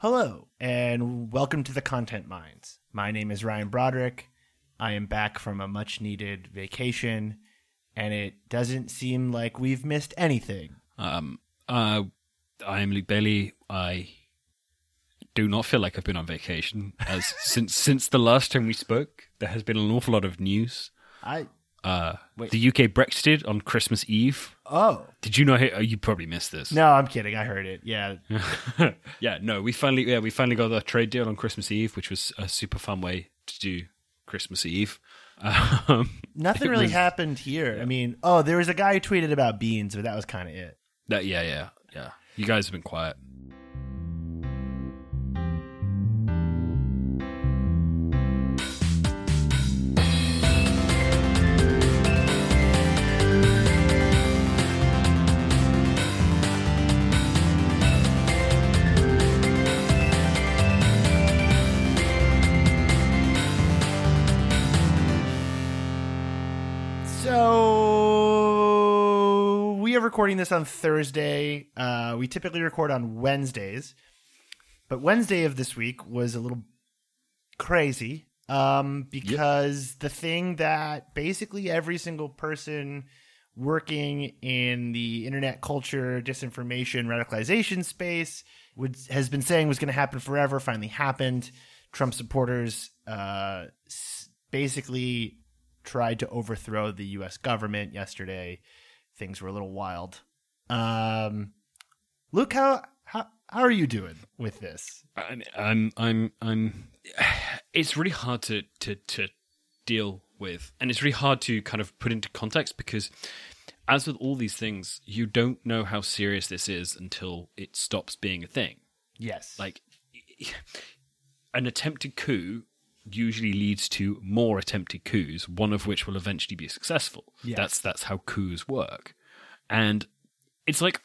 Hello, and welcome to the Content Mines. My name is Ryan Broderick. I am back from a much-needed vacation, and it doesn't seem like we've missed anything. I am Luke Bailey. I do not feel like I've been on vacation. As since the last time we spoke, there has been an awful lot of news. The UK Brexited on Christmas Eve. Oh. Did you not hear? Oh, you probably missed this. No, I'm kidding. I heard it. Yeah. We finally got a trade deal on Christmas Eve, which was a super fun way to do Christmas Eve. Nothing really happened here. Yeah. I mean, there was a guy who tweeted about beans, but that was kind of it. Yeah. You guys have been quiet. Recording this on Thursday. We typically record on Wednesdays, but Wednesday of this week was a little crazy because the thing that basically every single person working in the internet culture, disinformation, radicalization space has been saying was going to happen forever finally happened. Trump supporters basically tried to overthrow the U.S. government yesterday. Things were a little wild. Luke, how are you doing with this? I'm it's really hard to deal with, and it's really hard to kind of put into context because, as with all these things, you don't know how serious this is until it stops being a thing. Yes, like an attempted coup usually leads to more attempted coups, one of which will eventually be successful. Yes. That's how coups work. And it's like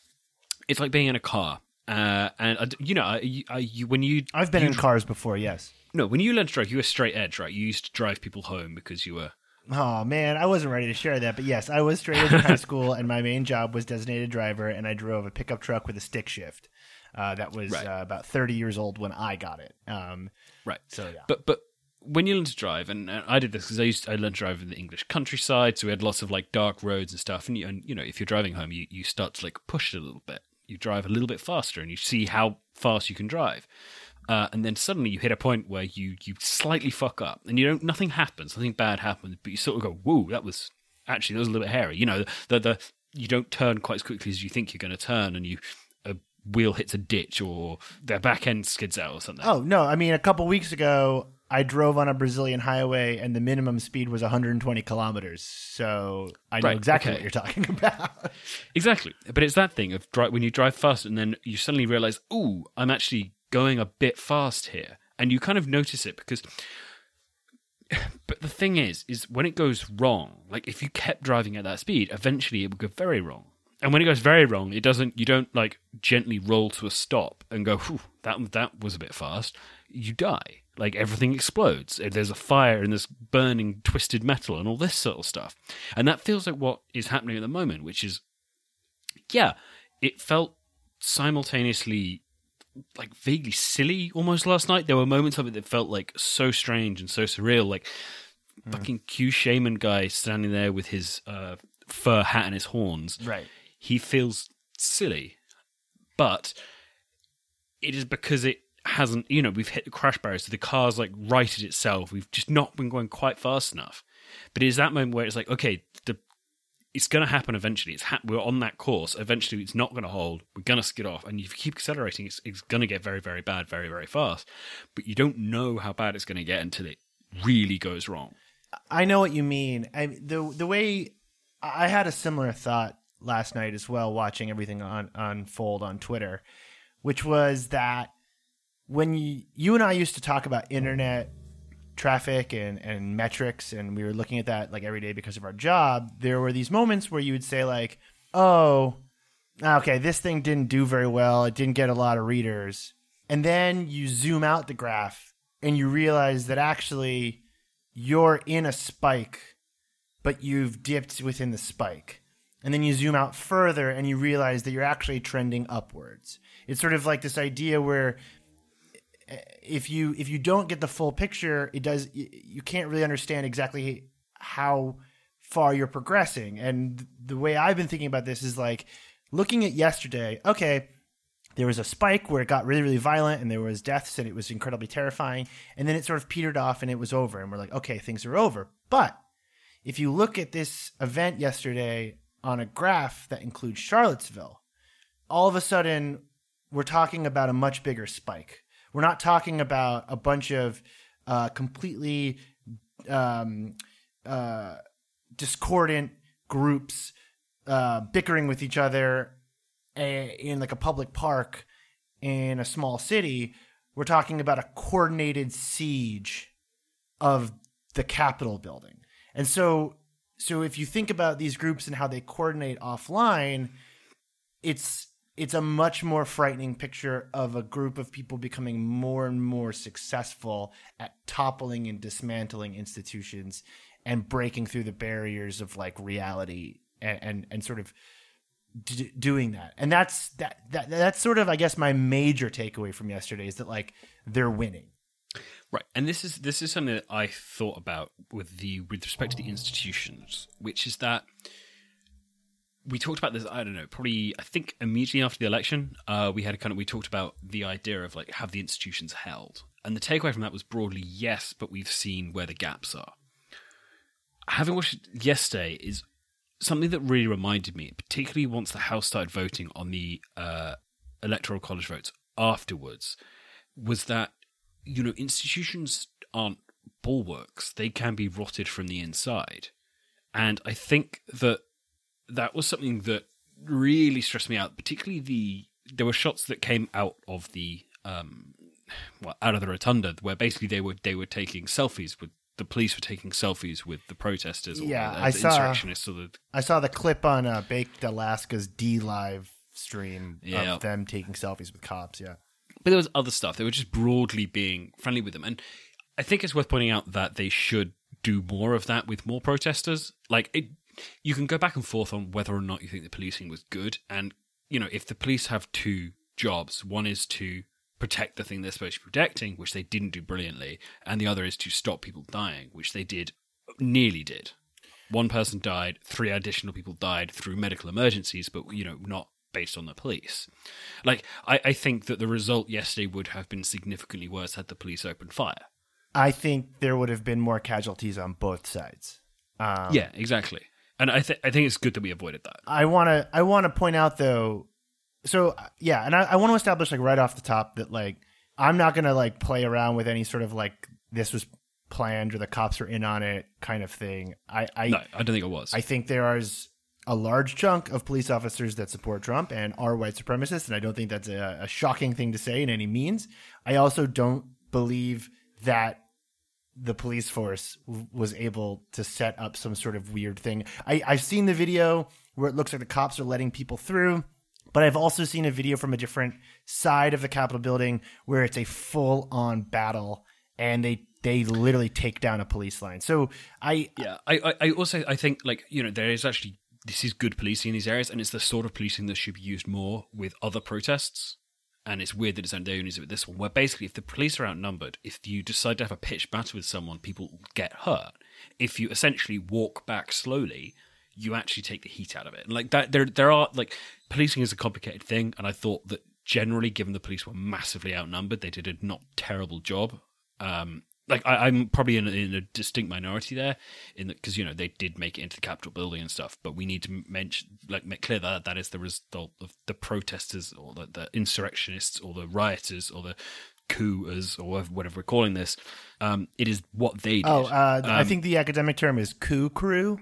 being in a car. I've been in cars before, yes. No, when you learned to drive, you were straight edge, right? You used to drive people home because you were... Oh, man, I wasn't ready to share that, but yes, I was straight edge in high school, and my main job was designated driver, and I drove a pickup truck with a stick shift. About 30 years old when I got it. Right. So, yeah. But when you learn to drive, and I did this because I learned to drive in the English countryside, so we had lots of like dark roads and stuff. And if you're driving home, you start to like push it a little bit. You drive a little bit faster, and you see how fast you can drive. And then suddenly you hit a point where you slightly fuck up, and nothing happens, nothing bad happens, but you sort of go, "Whoa, that was a little bit hairy." You know, you don't turn quite as quickly as you think you're going to turn, and wheel hits a ditch or their back end skids out or something. Oh, no. I mean, a couple weeks ago, I drove on a Brazilian highway and the minimum speed was 120 kilometers. So I know exactly what you're talking about. Exactly. But it's that thing of when you drive fast and then you suddenly realize, oh, I'm actually going a bit fast here. And you kind of notice it because... But the thing is when it goes wrong, like if you kept driving at that speed, eventually it would go very wrong. And when it goes very wrong, you don't like gently roll to a stop and go, whew, that was a bit fast. You die. Like everything explodes. There's a fire and there's burning twisted metal and all this sort of stuff. And that feels like what is happening at the moment, which is, yeah, it felt simultaneously like vaguely silly almost last night. There were moments of it that felt like so strange and so surreal. Like fucking Q Shaman guy standing there with his fur hat and his horns. Right. He feels silly, but it is because it hasn't, we've hit the crash barriers, so the car's like righted itself. We've just not been going quite fast enough. But it is that moment where it's like, okay, it's going to happen eventually. We're on that course. Eventually, it's not going to hold. We're going to skid off. And if you keep accelerating, it's going to get very, very bad, very, very fast. But you don't know how bad it's going to get until it really goes wrong. I know what you mean. The way I had a similar thought last night as well, watching everything unfold on Twitter, which was that when you and I used to talk about internet traffic and metrics, and we were looking at that like every day because of our job, there were these moments where you would say like, oh, okay, this thing didn't do very well. It didn't get a lot of readers. And then you zoom out the graph and you realize that actually you're in a spike, but you've dipped within the spike. And then you zoom out further and you realize that you're actually trending upwards. It's sort of like this idea where if you don't get the full picture, it does. You can't really understand exactly how far you're progressing. And the way I've been thinking about this is like looking at yesterday. Okay, there was a spike where it got really, really violent and there was deaths and it was incredibly terrifying. And then it sort of petered off and it was over. And we're like, okay, things are over. But if you look at this event yesterday on a graph that includes Charlottesville, all of a sudden we're talking about a much bigger spike. We're not talking about a bunch of completely discordant groups bickering with each other in like a public park in a small city. We're talking about a coordinated siege of the Capitol building. And so if you think about these groups and how they coordinate offline, it's a much more frightening picture of a group of people becoming more and more successful at toppling and dismantling institutions and breaking through the barriers of like reality and sort of doing that. And that's sort of, I guess, my major takeaway from yesterday is that like they're winning. Right. And this is something that I thought about with respect to the institutions, which is that we talked about this, I don't know, probably I think immediately after the election, we talked about the idea of like, have the institutions held? And the takeaway from that was broadly yes, but we've seen where the gaps are. Having watched it yesterday is something that really reminded me, particularly once the House started voting on the Electoral College votes afterwards, was that, you know, institutions aren't bulwarks. They can be rotted from the inside. And I think that was something that really stressed me out, particularly there were shots that came out of the rotunda where basically they were taking selfies with the police were taking selfies with the protesters or insurrectionists. I saw the clip on Baked Alaska's D-Live stream of them taking selfies with cops, yeah. But there was other stuff. They were just broadly being friendly with them. And I think it's worth pointing out that they should do more of that with more protesters. Like, you can go back and forth on whether or not you think the policing was good. And, you know, if the police have two jobs, one is to protect the thing they're supposed to be protecting, which they didn't do brilliantly, and the other is to stop people dying, which they nearly did. One person died, 3 additional people died through medical emergencies, but, you know, not based on the police. Like, I think that the result yesterday would have been significantly worse had the police opened fire. I think there would have been more casualties on both sides. Yeah, exactly. And I think it's good that we avoided that. I want to point out though, so yeah, and I want to establish like right off the top that like I'm not going to like play around with any sort of like this was planned or the cops were in on it kind of thing. No, I don't think it was. I think there is a large chunk of police officers that support Trump and are white supremacists, and I don't think that's a shocking thing to say in any means. I also don't believe that the police force was able to set up some sort of weird thing. I've seen the video where it looks like the cops are letting people through, but I've also seen a video from a different side of the Capitol building where it's a full-on battle and they literally take down a police line. So I think like, you know, there is actually, this is good policing in these areas, and it's the sort of policing that should be used more with other protests. And it's weird that it's only used with this one, where basically if the police are outnumbered, if you decide to have a pitched battle with someone, people get hurt. If you essentially walk back slowly, you actually take the heat out of it. And like that, there are like policing is a complicated thing, and I thought that generally, given the police were massively outnumbered, they did a not terrible job. Like I'm probably in a distinct minority there, in because you know they did make it into the Capitol building and stuff. But we need to make clear that that is the result of the protesters or the insurrectionists or the rioters or the coupers or whatever we're calling this. It is what they did. Oh, I think the academic term is coup crew.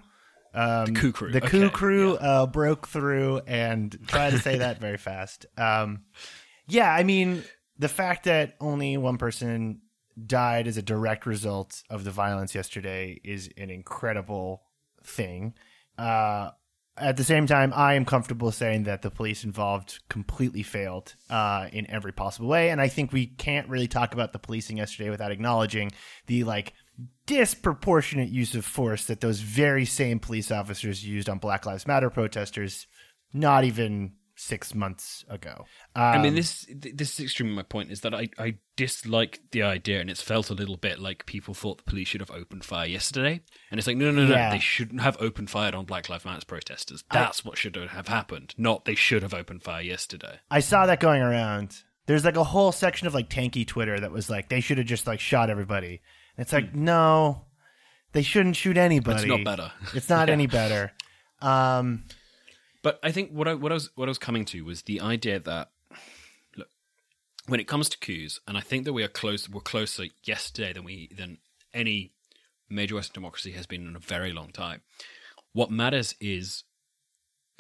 The coup crew. The coup crew broke through and tried to say that very fast. Yeah, I mean the fact that only one person died as a direct result of the violence yesterday is an incredible thing. At the same time, I am comfortable saying that the police involved completely failed in every possible way. And I think we can't really talk about the policing yesterday without acknowledging the like disproportionate use of force that those very same police officers used on Black Lives Matter protesters not even 6 months ago. I mean, this is extremely my point, is that I dislike the idea, and it's felt a little bit like people thought the police should have opened fire yesterday. And it's like, no, they shouldn't have opened fire on Black Lives Matter protesters. That's what should have happened, not they should have opened fire yesterday. I saw that going around. There's like a whole section of like tanky Twitter that was like, they should have just like shot everybody. And it's like, no, they shouldn't shoot anybody. It's not better. It's not any better. But I think what I was coming to was the idea that, look, when it comes to coups, and I think that we're closer yesterday than any major Western democracy has been in a very long time. What matters is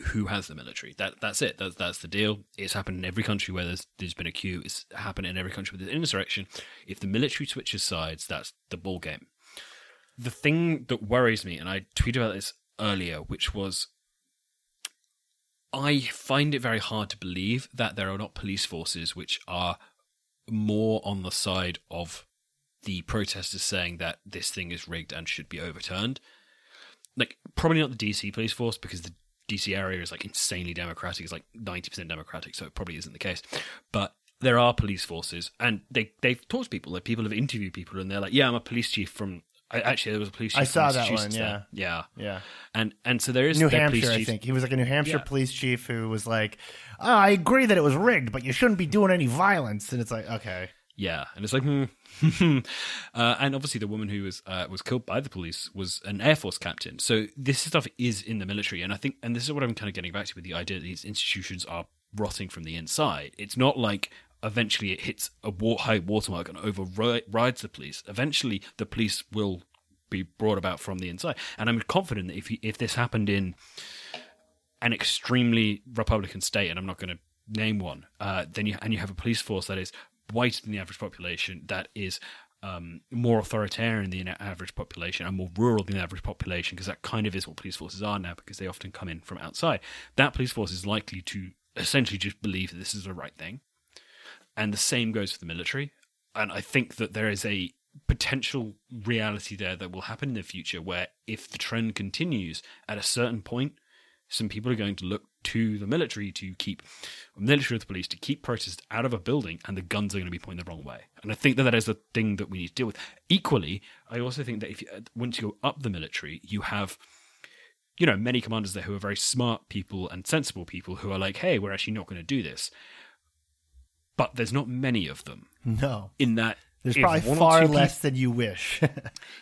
who has the military. That's it. That's the deal. It's happened in every country where there's been a coup. It's happened in every country with an insurrection. If the military switches sides, that's the ball game. The thing that worries me, and I tweeted about this earlier, which was, I find it very hard to believe that there are not police forces which are more on the side of the protesters saying that this thing is rigged and should be overturned. Like, probably not the DC police force, because the DC area is like insanely democratic. It's like 90% democratic, so it probably isn't the case. But there are police forces, and they've talked to people. Like, people have interviewed people, and they're like, yeah, I'm a police chief from... Actually, there was a police chief. I saw that one, yeah. Yeah. And so there is... New Hampshire, I think. He was like a New Hampshire police chief who was like, oh, I agree that it was rigged, but you shouldn't be doing any violence. And it's like, okay. Yeah. And it's like, and obviously the woman who was killed by the police was an Air Force captain. So this stuff is in the military. And I think, and this is what I'm kind of getting back to with the idea that these institutions are rotting from the inside. It's not like... Eventually, it hits a high watermark and overrides the police. Eventually, the police will be brought about from the inside. And I'm confident that if this happened in an extremely Republican state, and I'm not going to name one, then you have a police force that is whiter than the average population, that is more authoritarian than the average population, and more rural than the average population, because that kind of is what police forces are now, because they often come in from outside. That police force is likely to essentially just believe that this is the right thing. And the same goes for the military. And I think that there is a potential reality there that will happen in the future where, if the trend continues, at a certain point, some people are going to look to the military or the police to keep protesters out of a building, and the guns are going to be pointed the wrong way. And I think that is a thing that we need to deal with. Equally, I also think that once you go up the military, you have... You know, many commanders there who are very smart people and sensible people who are like, hey, we're actually not going to do this. But there's not many of them. No. In that... There's probably far less than you wish.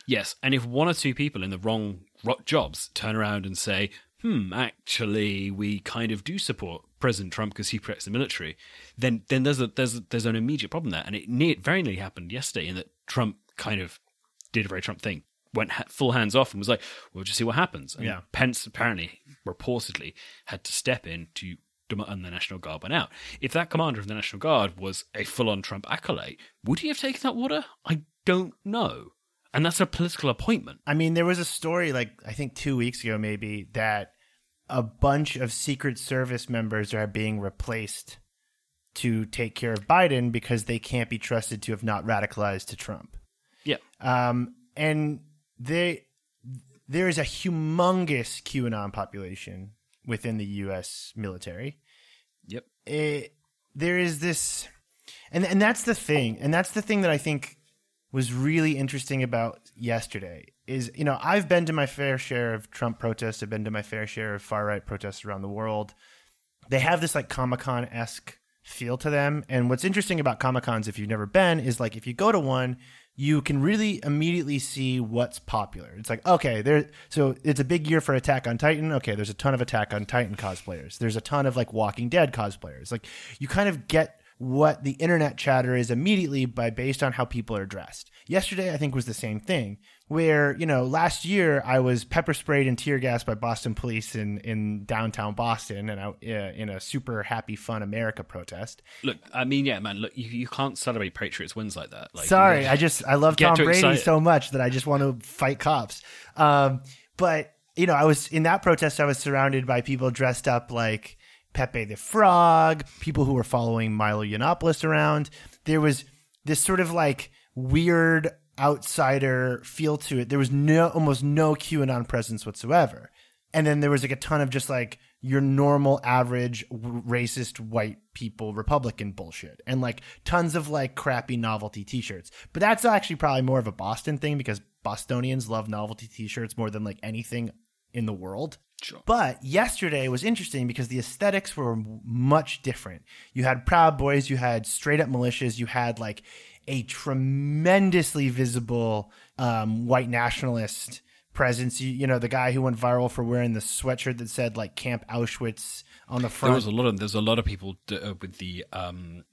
Yes. And if one or two people in the wrong jobs turn around and say, actually, we kind of do support President Trump because he protects the military, then there's an immediate problem there. And it very nearly happened yesterday, in that Trump kind of did a very Trump thing, went full hands off and was like, we'll just see what happens. And Pence apparently, reportedly, had to step in to... and the National Guard went out. If that commander of the National Guard was a full-on Trump acolyte, would he have taken that order? I don't know. And that's a political appointment. I mean, there was a story, like, I think 2 weeks ago maybe, that a bunch of Secret Service members are being replaced to take care of Biden because they can't be trusted to have not radicalized to Trump. Yeah. And there is a humongous QAnon population within the U.S. military. Yep. There is this, and that's the thing. And that's the thing that I think was really interesting about yesterday is, you know, I've been to my fair share of Trump protests. I've been to my fair share of far-right protests around the world. They have this like Comic-Con-esque feel to them. And what's interesting about Comic-Cons, if you've never been, is like, if you go to one, you can really immediately see what's popular. It's like, okay, so it's a big year for Attack on Titan. Okay, there's a ton of Attack on Titan cosplayers. There's a ton of like Walking Dead cosplayers. Like, you kind of get what the internet chatter is immediately based on how people are dressed. Yesterday, I think, was the same thing, where, you know, last year I was pepper sprayed and tear gassed by Boston police in downtown Boston, and in a super happy, fun America protest. Look, I mean, yeah, man, look, you can't celebrate Patriots wins like that. Like, sorry, I love Tom Brady so much that I just want to fight cops. But, you know, I was in that protest. I was surrounded by people dressed up like Pepe the Frog, people who were following Milo Yiannopoulos around. There was this sort of like weird outsider feel to it. There was almost no QAnon presence whatsoever. And then there was like a ton of just like your normal, average, racist, white people, Republican bullshit. And, like, tons of, like, crappy novelty t-shirts. But that's actually probably more of a Boston thing because Bostonians love novelty t-shirts more than, like, anything in the world. Sure. But yesterday was interesting because the aesthetics were much different. You had Proud Boys. You had straight up militias. You had, like, a tremendously visible white nationalist presence. You know, the guy who went viral for wearing the sweatshirt that said, like, Camp Auschwitz on the front. There's a lot of people with the I can't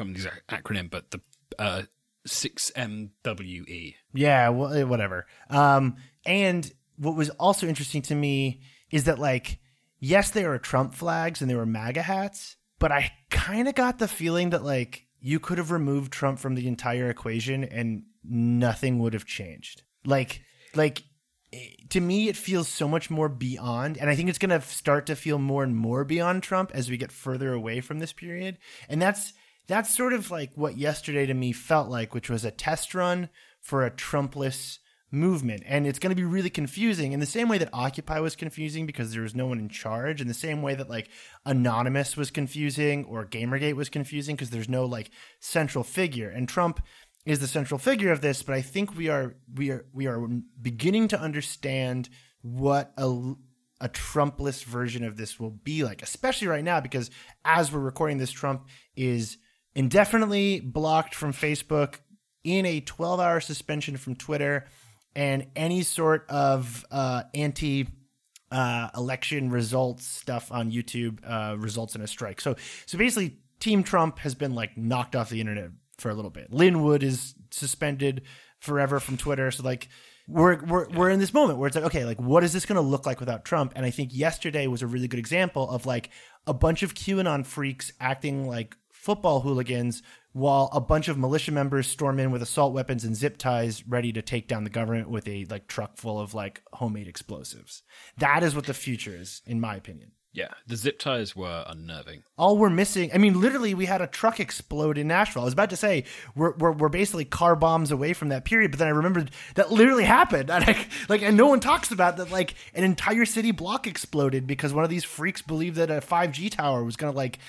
remember the acronym, but the 6MWE. Yeah, well, whatever. And what was also interesting to me is that, like, yes, there were Trump flags and there were MAGA hats, but I kind of got the feeling that, like, you could have removed Trump from the entire equation and nothing would have changed. Like to me, it feels so much more beyond. And I think it's going to start to feel more and more beyond Trump as we get further away from this period. And that's sort of like what yesterday to me felt like, which was a test run for a Trumpless movement. And it's going to be really confusing in the same way that Occupy was confusing because there was no one in charge, in the same way that, like, Anonymous was confusing or Gamergate was confusing because there's no, like, central figure. And Trump is the central figure of this, but I think we are beginning to understand what a Trumpless version of this will be like, especially right now, because as we're recording this, Trump is indefinitely blocked from Facebook, in a 12-hour suspension from Twitter, and any sort of anti-election results stuff on YouTube results in a strike. So basically, Team Trump has been, like, knocked off the internet for a little bit. Lin Wood is suspended forever from Twitter. So, like, we're in this moment where it's like, okay, like, what is this going to look like without Trump? And I think yesterday was a really good example of, like, a bunch of QAnon freaks acting like football hooligans while a bunch of militia members storm in with assault weapons and zip ties ready to take down the government with a, like, truck full of, like, homemade explosives. That is what the future is, in my opinion. Yeah, the zip ties were unnerving. All we're missing, I mean, literally, we had a truck explode in Nashville. I was about to say we're basically car bombs away from that period, but then I remembered that literally happened, and and no one talks about that. Like, an entire city block exploded because one of these freaks believed that a 5G tower was going to, like,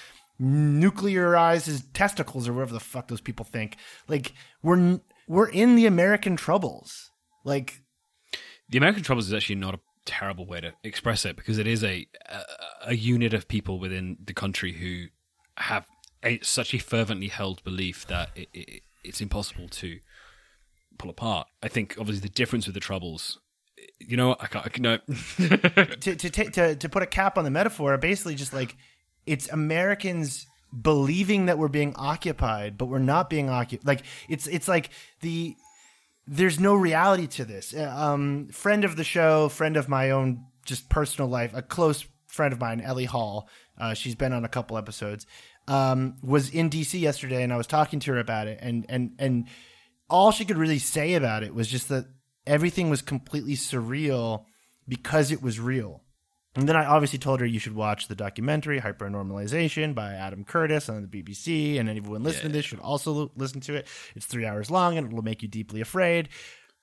nuclearize his testicles or whatever the fuck those people think. Like, we're in the American Troubles. Like, the American Troubles is actually not a terrible way to express it, because it is a unit of people within the country who have such a fervently held belief that it's impossible to pull apart. I think obviously the difference with the Troubles, you know, I can't. to put a cap on the metaphor, basically just like, it's Americans believing that we're being occupied, but we're not being occupied. Like, it's like there's no reality to this. Friend of the show, friend of my own, just personal life, a close friend of mine, Ellie Hall, she's been on a couple episodes, was in DC yesterday, and I was talking to her about it, and all she could really say about it was just that everything was completely surreal because it was real. And then I obviously told her you should watch the documentary Hypernormalization by Adam Curtis on the BBC, and anyone listening to this should also listen to it. It's 3 hours long, and it'll make you deeply afraid.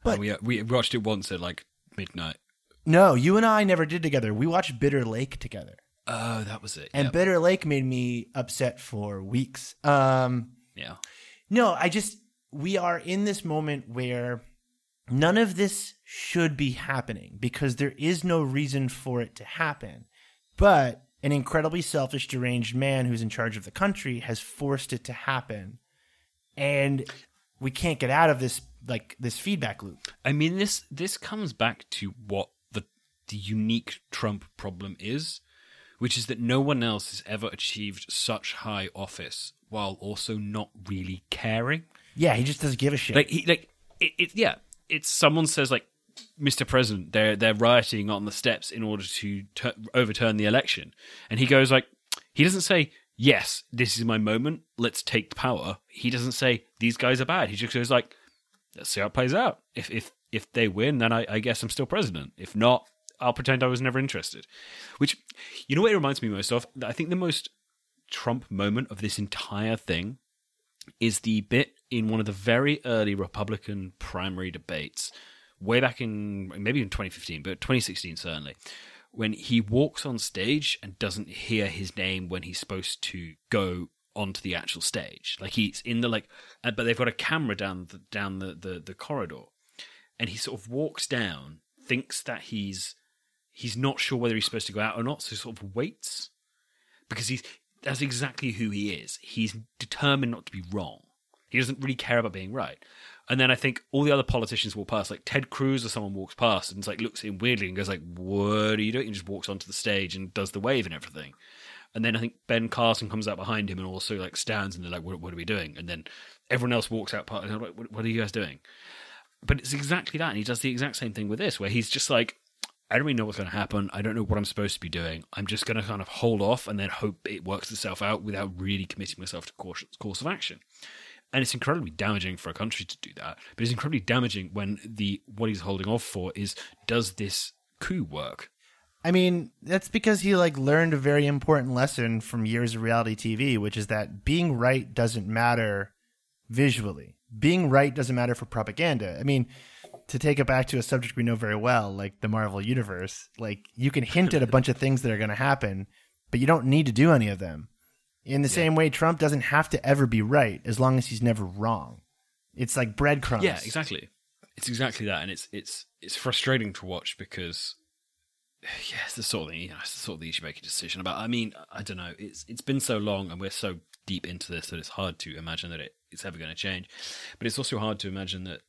But we watched it once at, like, midnight. No, you and I never did together. We watched Bitter Lake together. Oh, that was it. And yep. Bitter Lake made me upset for weeks. Yeah. No, we are in this moment where none of this should be happening because there is no reason for it to happen. But an incredibly selfish, deranged man who's in charge of the country has forced it to happen. And we can't get out of this, like, this feedback loop. I mean, this comes back to what the unique Trump problem is, which is that no one else has ever achieved such high office while also not really caring. Yeah, he just doesn't give a shit. It's someone says, like, Mr. President, they're rioting on the steps in order to overturn the election. And he goes, like, he doesn't say, yes, this is my moment, let's take power. He doesn't say, these guys are bad. He just goes, like, let's see how it plays out. If they win, then I guess I'm still president. If not, I'll pretend I was never interested. Which, you know what it reminds me most of? I think the most Trump moment of this entire thing is the bit in one of the very early Republican primary debates way back in, maybe in 2015, but 2016 certainly, when he walks on stage and doesn't hear his name when he's supposed to go onto the actual stage. Like he's in the but they've got a camera down the corridor, and he sort of walks down, thinks that he's not sure whether he's supposed to go out or not, so he sort of waits because that's exactly who he is. He's determined not to be wrong. He doesn't really care about being right. And then I think all the other politicians walk past, like Ted Cruz or someone walks past and looks at him weirdly and goes like, "What are you doing?" And just walks onto the stage and does the wave and everything. And then I think Ben Carson comes out behind him and also stands, and they're like, what are we doing? And then everyone else walks out and they're like, what are you guys doing? But it's exactly that. And he does the exact same thing with this, where he's just like, I don't really know what's going to happen. I don't know what I'm supposed to be doing. I'm just going to kind of hold off and then hope it works itself out without really committing myself to course of action. And it's incredibly damaging for a country to do that. But it's incredibly damaging when what he's holding off for is, does this coup work? I mean, that's because he learned a very important lesson from years of reality TV, which is that being right doesn't matter visually. Being right doesn't matter for propaganda. I mean, to take it back to a subject we know very well, like the Marvel Universe, you can hint at a bunch of things that are going to happen, but you don't need to do any of them. In the same way, Trump doesn't have to ever be right as long as he's never wrong. It's like breadcrumbs. Yeah, exactly. It's exactly that, and it's frustrating to watch because, yeah, it's the sort of thing. You know, it's the sort of thing you should make a decision about. I mean, I don't know. It's been so long, and we're so deep into this that it's hard to imagine that it's ever going to change. But it's also hard to imagine that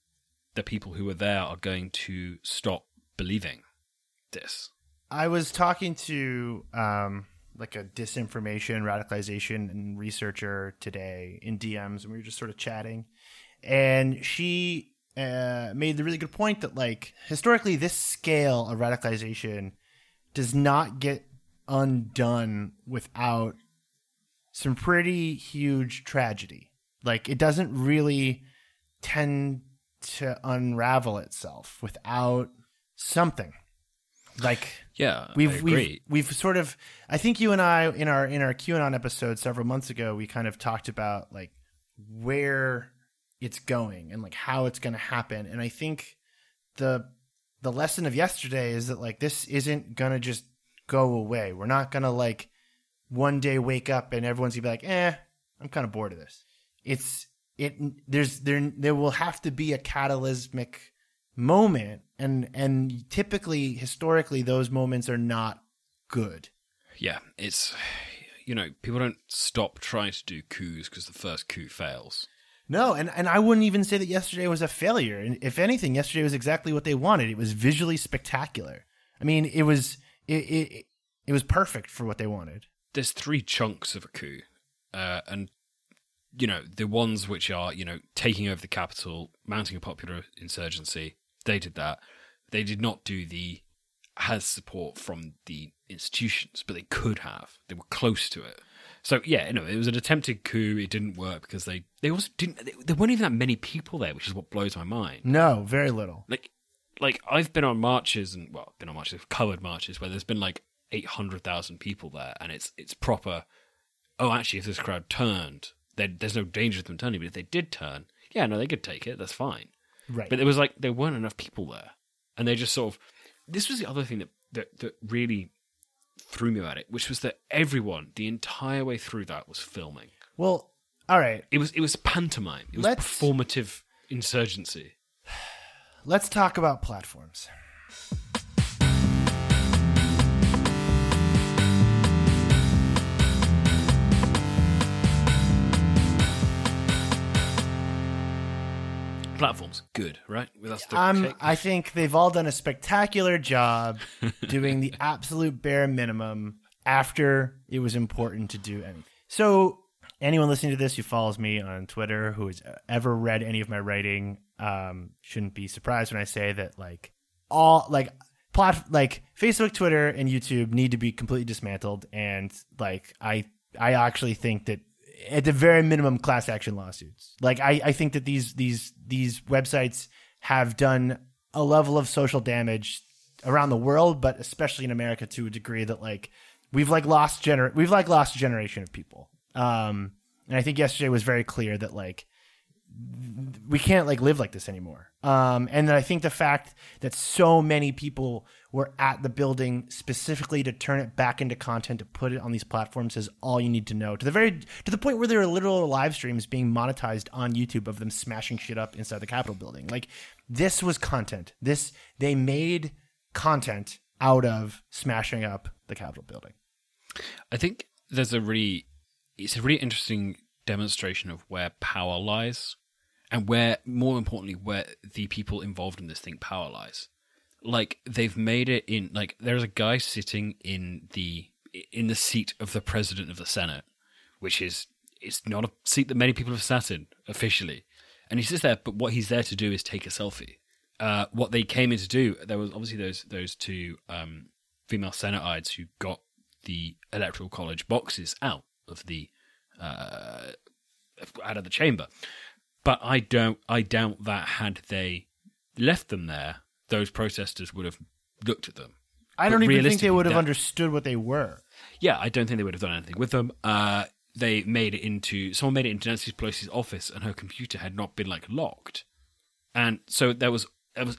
the people who are there are going to stop believing this. I was talking to a disinformation, radicalization, and researcher today in DMs, and we were just sort of chatting. And she made the really good point that, historically, this scale of radicalization does not get undone without some pretty huge tragedy. It doesn't really tend to unravel itself without something. Yeah, we've sort of, I think you and I in our QAnon episode several months ago, we kind of talked about where it's going and how it's going to happen. And I think the lesson of yesterday is that this isn't going to just go away. We're not going to one day wake up and everyone's gonna be like, I'm kind of bored of this. There will have to be a catalysmic moment, and typically, historically, those moments are not good. Yeah, it's, people don't stop trying to do coups because the first coup fails. No, and I wouldn't even say that yesterday was a failure. And if anything, yesterday was exactly what they wanted. It was visually spectacular. I mean, it was perfect for what they wanted. There's three chunks of a coup, and the ones which are, taking over the capital, mounting a popular insurgency, they did that. They did not do the has support from the institutions, but they could have. They were close to it. So, it was an attempted coup. It didn't work because they also didn't... There weren't even that many people there, which is what blows my mind. No, very little. I've been on marches, covered marches, where there's been 800,000 people there, and it's proper, oh, actually, if this crowd turned... There's no danger of them turning, but if they did turn, they could take it. That's fine. Right. But there was there weren't enough people there. And they just sort of... This was the other thing that really threw me about it, which was that everyone, the entire way through that, was filming. Well, all right. It was pantomime. It was performative insurgency. Let's talk about platforms. Platforms, good, right? I think they've all done a spectacular job doing the absolute bare minimum after it was important to do anything. So anyone listening to this who follows me on Twitter, who has ever read any of my writing, shouldn't be surprised when I say that Facebook, Twitter, and YouTube need to be completely dismantled. And I actually think that, at the very minimum, class action lawsuits. I think that these websites have done a level of social damage around the world, but especially in America to a degree that we've lost a generation of people. And I think yesterday was very clear that we can't like live like this anymore. And then I think the fact that so many people were at the building specifically to turn it back into content, to put it on these platforms, is all you need to know, to the point where there are literal live streams being monetized on YouTube of them smashing shit up inside the Capitol building. Like, this was content. They made content out of smashing up the Capitol building. I think it's a really interesting demonstration of where power lies, and where, more importantly, where the people involved in this think power lies. Like, they've made it in, like, there's a guy sitting in the seat of the president of the Senate, which is, it's not a seat that many people have sat in officially. And he sits there, but what he's there to do is take a selfie. What they came in to do, there was obviously those two female Senate-ides who got the Electoral College boxes out of the chamber. But I doubt that had they left them there, those protesters would have looked at them. I don't even think they would have understood what they were. Yeah, I don't think they would have done anything with them. They made it into, someone made it into Nancy Pelosi's office, and her computer had not been like locked, and so there was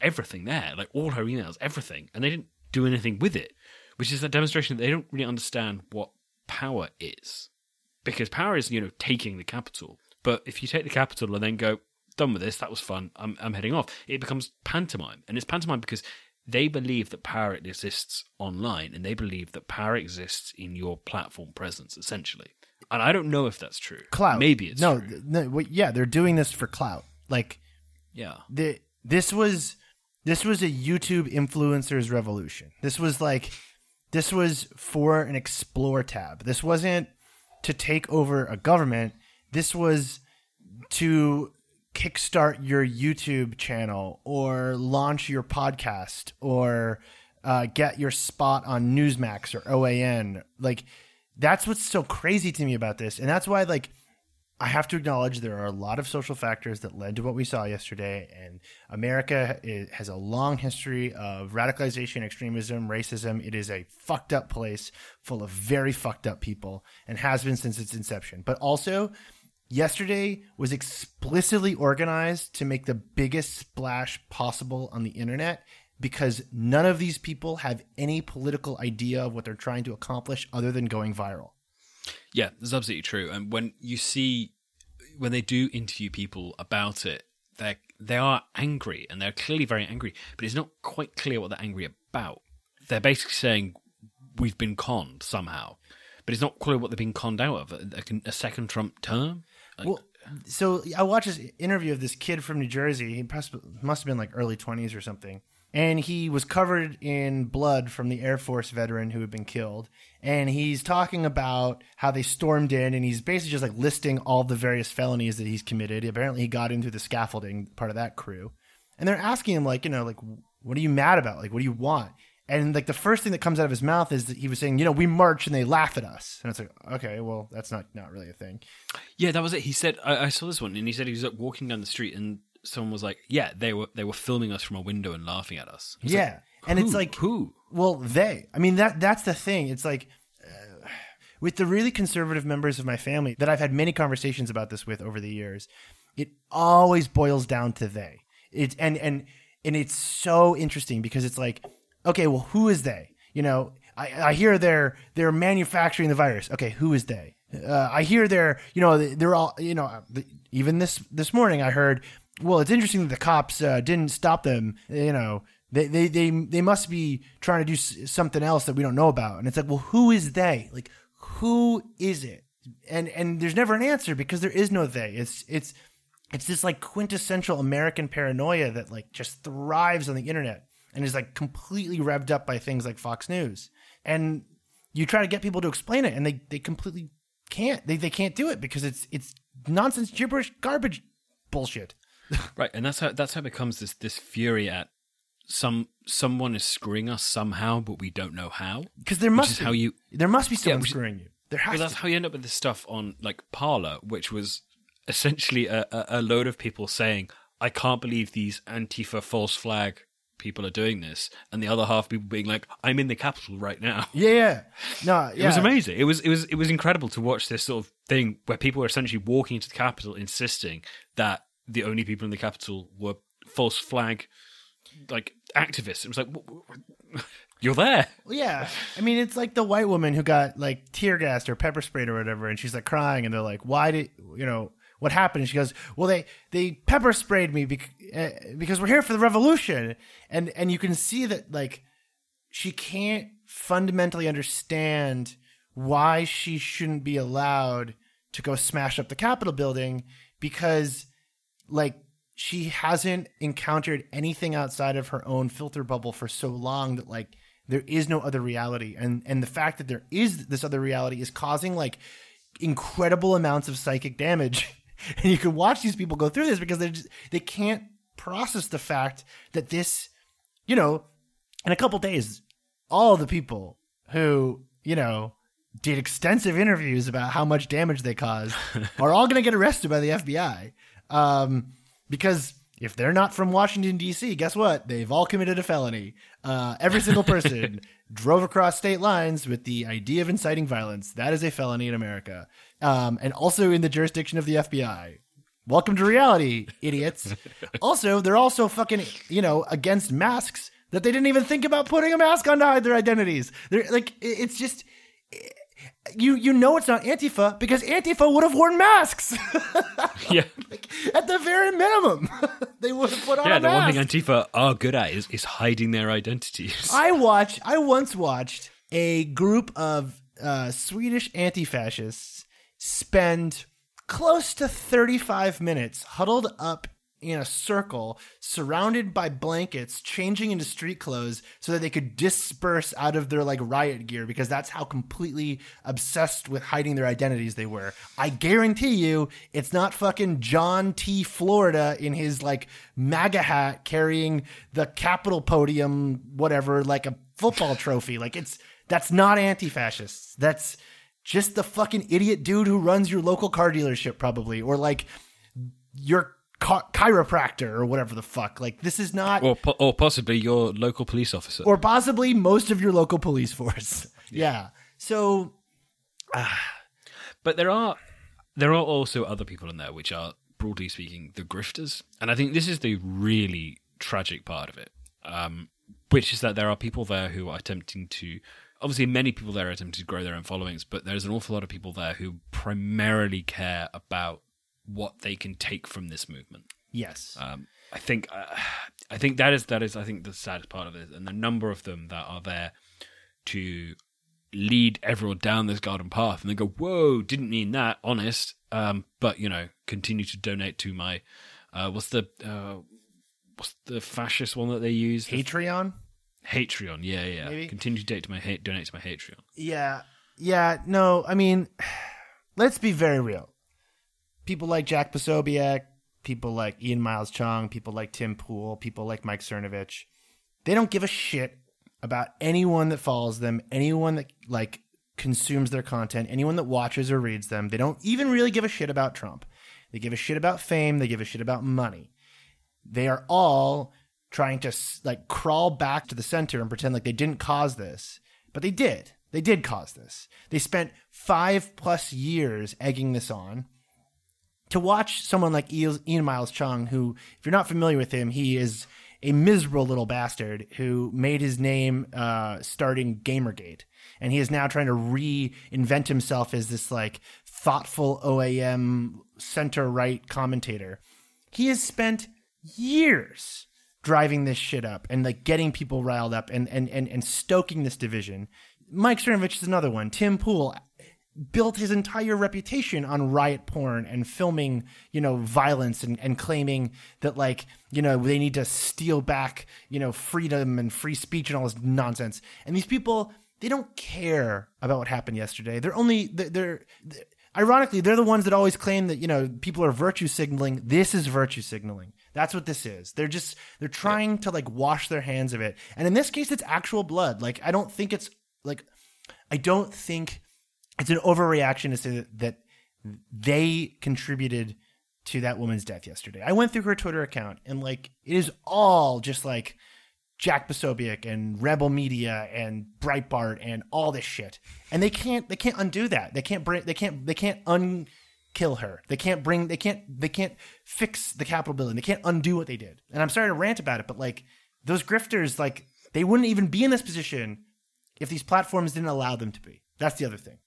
everything there, like all her emails, everything, and they didn't do anything with it, which is a demonstration that they don't really understand what power is, because power is, you know, taking the Capitol. But if you take the Capitol and then go, done with this, that was fun, I'm heading off, it becomes pantomime. And it's pantomime because they believe that power exists online, and they believe that power exists in your platform presence, essentially. And I don't know if that's true. Clout. Maybe it's true. Yeah, they're doing this for clout. Like, yeah, this was a YouTube influencers revolution. This was for an explore tab. This wasn't to take over a government. This was to kickstart your YouTube channel, or launch your podcast, or get your spot on Newsmax or OAN. Like, that's what's so crazy to me about this. And that's why, like, I have to acknowledge there are a lot of social factors that led to what we saw yesterday. And America has a long history of radicalization, extremism, racism. It is a fucked up place full of very fucked up people, and has been since its inception. But also, yesterday was explicitly organized to make the biggest splash possible on the internet, because none of these people have any political idea of what they're trying to accomplish other than going viral. Yeah, that's absolutely true. And when they do interview people about it, they are angry, and they're clearly very angry, but it's not quite clear what they're angry about. They're basically saying, we've been conned somehow, but it's not clear what they've been conned out of, a second Trump term. Well, so I watched this interview of this kid from New Jersey. He must have been like early 20s or something. And he was covered in blood from the Air Force veteran who had been killed. And he's talking about how they stormed in, and he's basically just like listing all the various felonies that he's committed. Apparently he got in through the scaffolding, part of that crew. And they're asking him, like, you know, like, what are you mad about? Like, what do you want? And like the first thing that comes out of his mouth is that he was saying, you know, we march and they laugh at us. And it's like, okay, well, that's not really a thing. Yeah, that was it. He said, I saw this one, and he said he was like walking down the street, and someone was like, yeah, they were filming us from a window and laughing at us. Yeah. Like, and it's like, who? Well, they. I mean, that's the thing. It's like, with the really conservative members of my family that I've had many conversations about this with over the years, it always boils down to they. It's and it's so interesting, because it's like, okay, well, who is they? You know, I hear they're manufacturing the virus. Okay, who is they? I hear they're all, you know, even this morning I heard, well, it's interesting that the cops didn't stop them. You know, they must be trying to do something else that we don't know about. And it's like, well, who is they? Like, who is it? And there's never an answer, because there is no they. It's this like quintessential American paranoia that like just thrives on the internet, and is like completely revved up by things like Fox News. And you try to get people to explain it, and they completely can't. They can't do it, because it's nonsense, gibberish, garbage, bullshit. Right, and that's how it becomes this fury at someone is screwing us somehow, but we don't know how. Because there must be someone screwing you. That's how you end up with this stuff on like Parler, which was essentially a load of people saying, "I can't believe these Antifa false flag people are doing this," and the other half people being like, "I'm in the Capitol right now." Yeah, no, yeah. It was amazing. It was incredible to watch this sort of thing where people were essentially walking into the Capitol, insisting that the only people in the Capitol were false flag, like, activists. It was like, you're there. Yeah. I mean, it's like the white woman who got, like, tear gassed or pepper sprayed or whatever, and she's, like, crying, and they're like, why did, you know, what happened? And she goes, well, they pepper sprayed me because we're here for the revolution. And you can see that, like, she can't fundamentally understand why she shouldn't be allowed to go smash up the Capitol building because, like, she hasn't encountered anything outside of her own filter bubble for so long that, like, there is no other reality. And the fact that there is this other reality is causing, like, incredible amounts of psychic damage. And you can watch these people go through this because they can't process the fact that this, you know, in a couple days, all the people who, you know, did extensive interviews about how much damage they caused are all going to get arrested by the FBI. Because if they're not from Washington, D.C., guess what? They've all committed a felony. Every single person drove across state lines with the idea of inciting violence. That is a felony in America. And also in the jurisdiction of the FBI. Welcome to reality, idiots. Also, they're all so fucking, you know, against masks that they didn't even think about putting a mask on to hide their identities. They're like, it's just... You know it's not Antifa because Antifa would have worn masks. Yeah, like, at the very minimum, they would have put on a mask. Yeah, the one thing Antifa are good at is hiding their identities. I once watched a group of Swedish anti-fascists spend close to 35 minutes huddled up in a circle, surrounded by blankets, changing into street clothes so that they could disperse out of their, like, riot gear, because that's how completely obsessed with hiding their identities they were. I guarantee you it's not fucking John T. Florida in his, like, MAGA hat carrying the Capitol podium, whatever, like a football trophy. Like, that's not anti-fascists. That's just the fucking idiot dude who runs your local car dealership, probably, or, like, your chiropractor or whatever the fuck. Like, this is not, or possibly your local police officer, or possibly most of your local police force. Yeah. So, but there are also other people in there which are, broadly speaking, the grifters, and I think this is the really tragic part of it, which is that there are people there who are attempting to. Obviously, many people there are attempting to grow their own followings, but there's an awful lot of people there who primarily care about what they can take from this movement. Yes. I think that is I think the saddest part of it, and the number of them that are there to lead everyone down this garden path, and they go, "Whoa, didn't mean that, honest." But, you know, continue to donate to my what's the fascist one that they use? Hatreon. Hatreon. Yeah, yeah. Maybe? Continue to donate to my Hatreon. Yeah, yeah. No, I mean, let's be very real. People like Jack Posobiec, people like Ian Miles Chung, people like Tim Poole, people like Mike Cernovich, they don't give a shit about anyone that follows them, anyone that, like, consumes their content, anyone that watches or reads them. They don't even really give a shit about Trump. They give a shit about fame. They give a shit about money. They are all trying to, like, crawl back to the center and pretend like they didn't cause this, but they did. They did cause this. They spent 5+ years egging this on. To watch someone like Ian Miles Chung, who, if you're not familiar with him, he is a miserable little bastard who made his name starting Gamergate. And he is now trying to reinvent himself as this, like, thoughtful OAM center-right commentator. He has spent years driving this shit up and, like, getting people riled up and stoking this division. Mike Cernovich is another one. Tim Poole built his entire reputation on riot porn and filming, you know, violence and claiming that, like, you know, they need to steal back, you know, freedom and free speech and all this nonsense. And these people, they don't care about what happened yesterday. They're ironically, they're the ones that always claim that, you know, people are virtue signaling. This is virtue signaling. That's what this is. They're trying to, like, wash their hands of it. And in this case, it's actual blood. Like, I don't think it's an overreaction to say that they contributed to that woman's death yesterday. I went through her Twitter account, and, like, it is all just, like, Jack Posobiec and Rebel Media and Breitbart and all this shit. And they can't undo that. They can't kill her. They can't bring, they can't fix the Capitol building. They can't undo what they did. And I'm sorry to rant about it, but like those grifters, like they wouldn't even be in this position if these platforms didn't allow them to be. That's the other thing.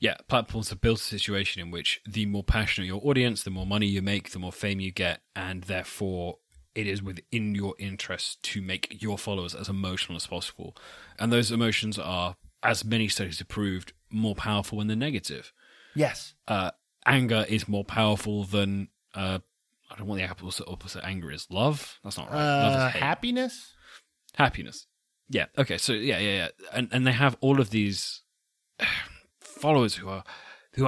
Yeah, platforms have built a situation in which the more passionate your audience, the more money you make, the more fame you get, and therefore it is within your interest to make your followers as emotional as possible. And those emotions are, as many studies have proved, more powerful when they're negative. Yes. Anger is more powerful than, I don't want the opposite anger is love. That's not right. Love is hate. Happiness. Yeah. Okay. So yeah. And they have all of these followers who are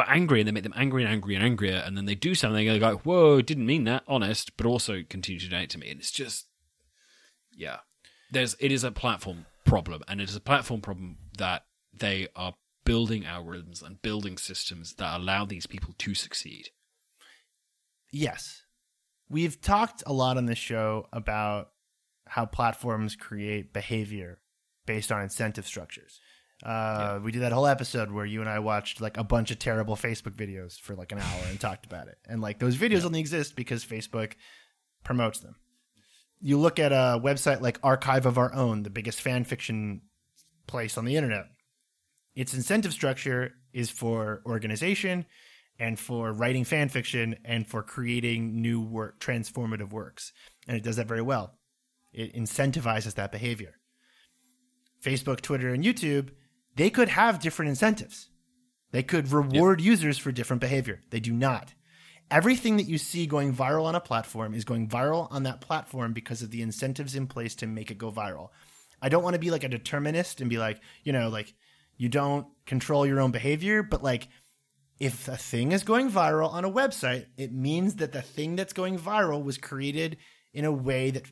angry, and they make them angry and angry and angrier, and then they do something and they go, whoa, didn't mean that, honest, but also continue to donate to me. And it's just, yeah, it is a platform problem, and it is a platform problem that they are building algorithms and building systems that allow these people to succeed. Yes. We've talked a lot on this show about how platforms create behavior based on incentive structures. Yeah. We did that whole episode where you and I watched like a bunch of terrible Facebook videos for like an hour and talked about it. And like those videos only exist because Facebook promotes them. You look at a website like Archive of Our Own, the biggest fan fiction place on the internet. Its incentive structure is for organization and for writing fan fiction and for creating new work, transformative works. And it does that very well. It incentivizes that behavior. Facebook, Twitter, and YouTube, they could have different incentives. They could reward users for different behavior. They do not. Everything that you see going viral on a platform is going viral on that platform because of the incentives in place to make it go viral. I don't want to be like a determinist and be like, you know, like you don't control your own behavior, but like if a thing is going viral on a website, it means that the thing that's going viral was created in a way that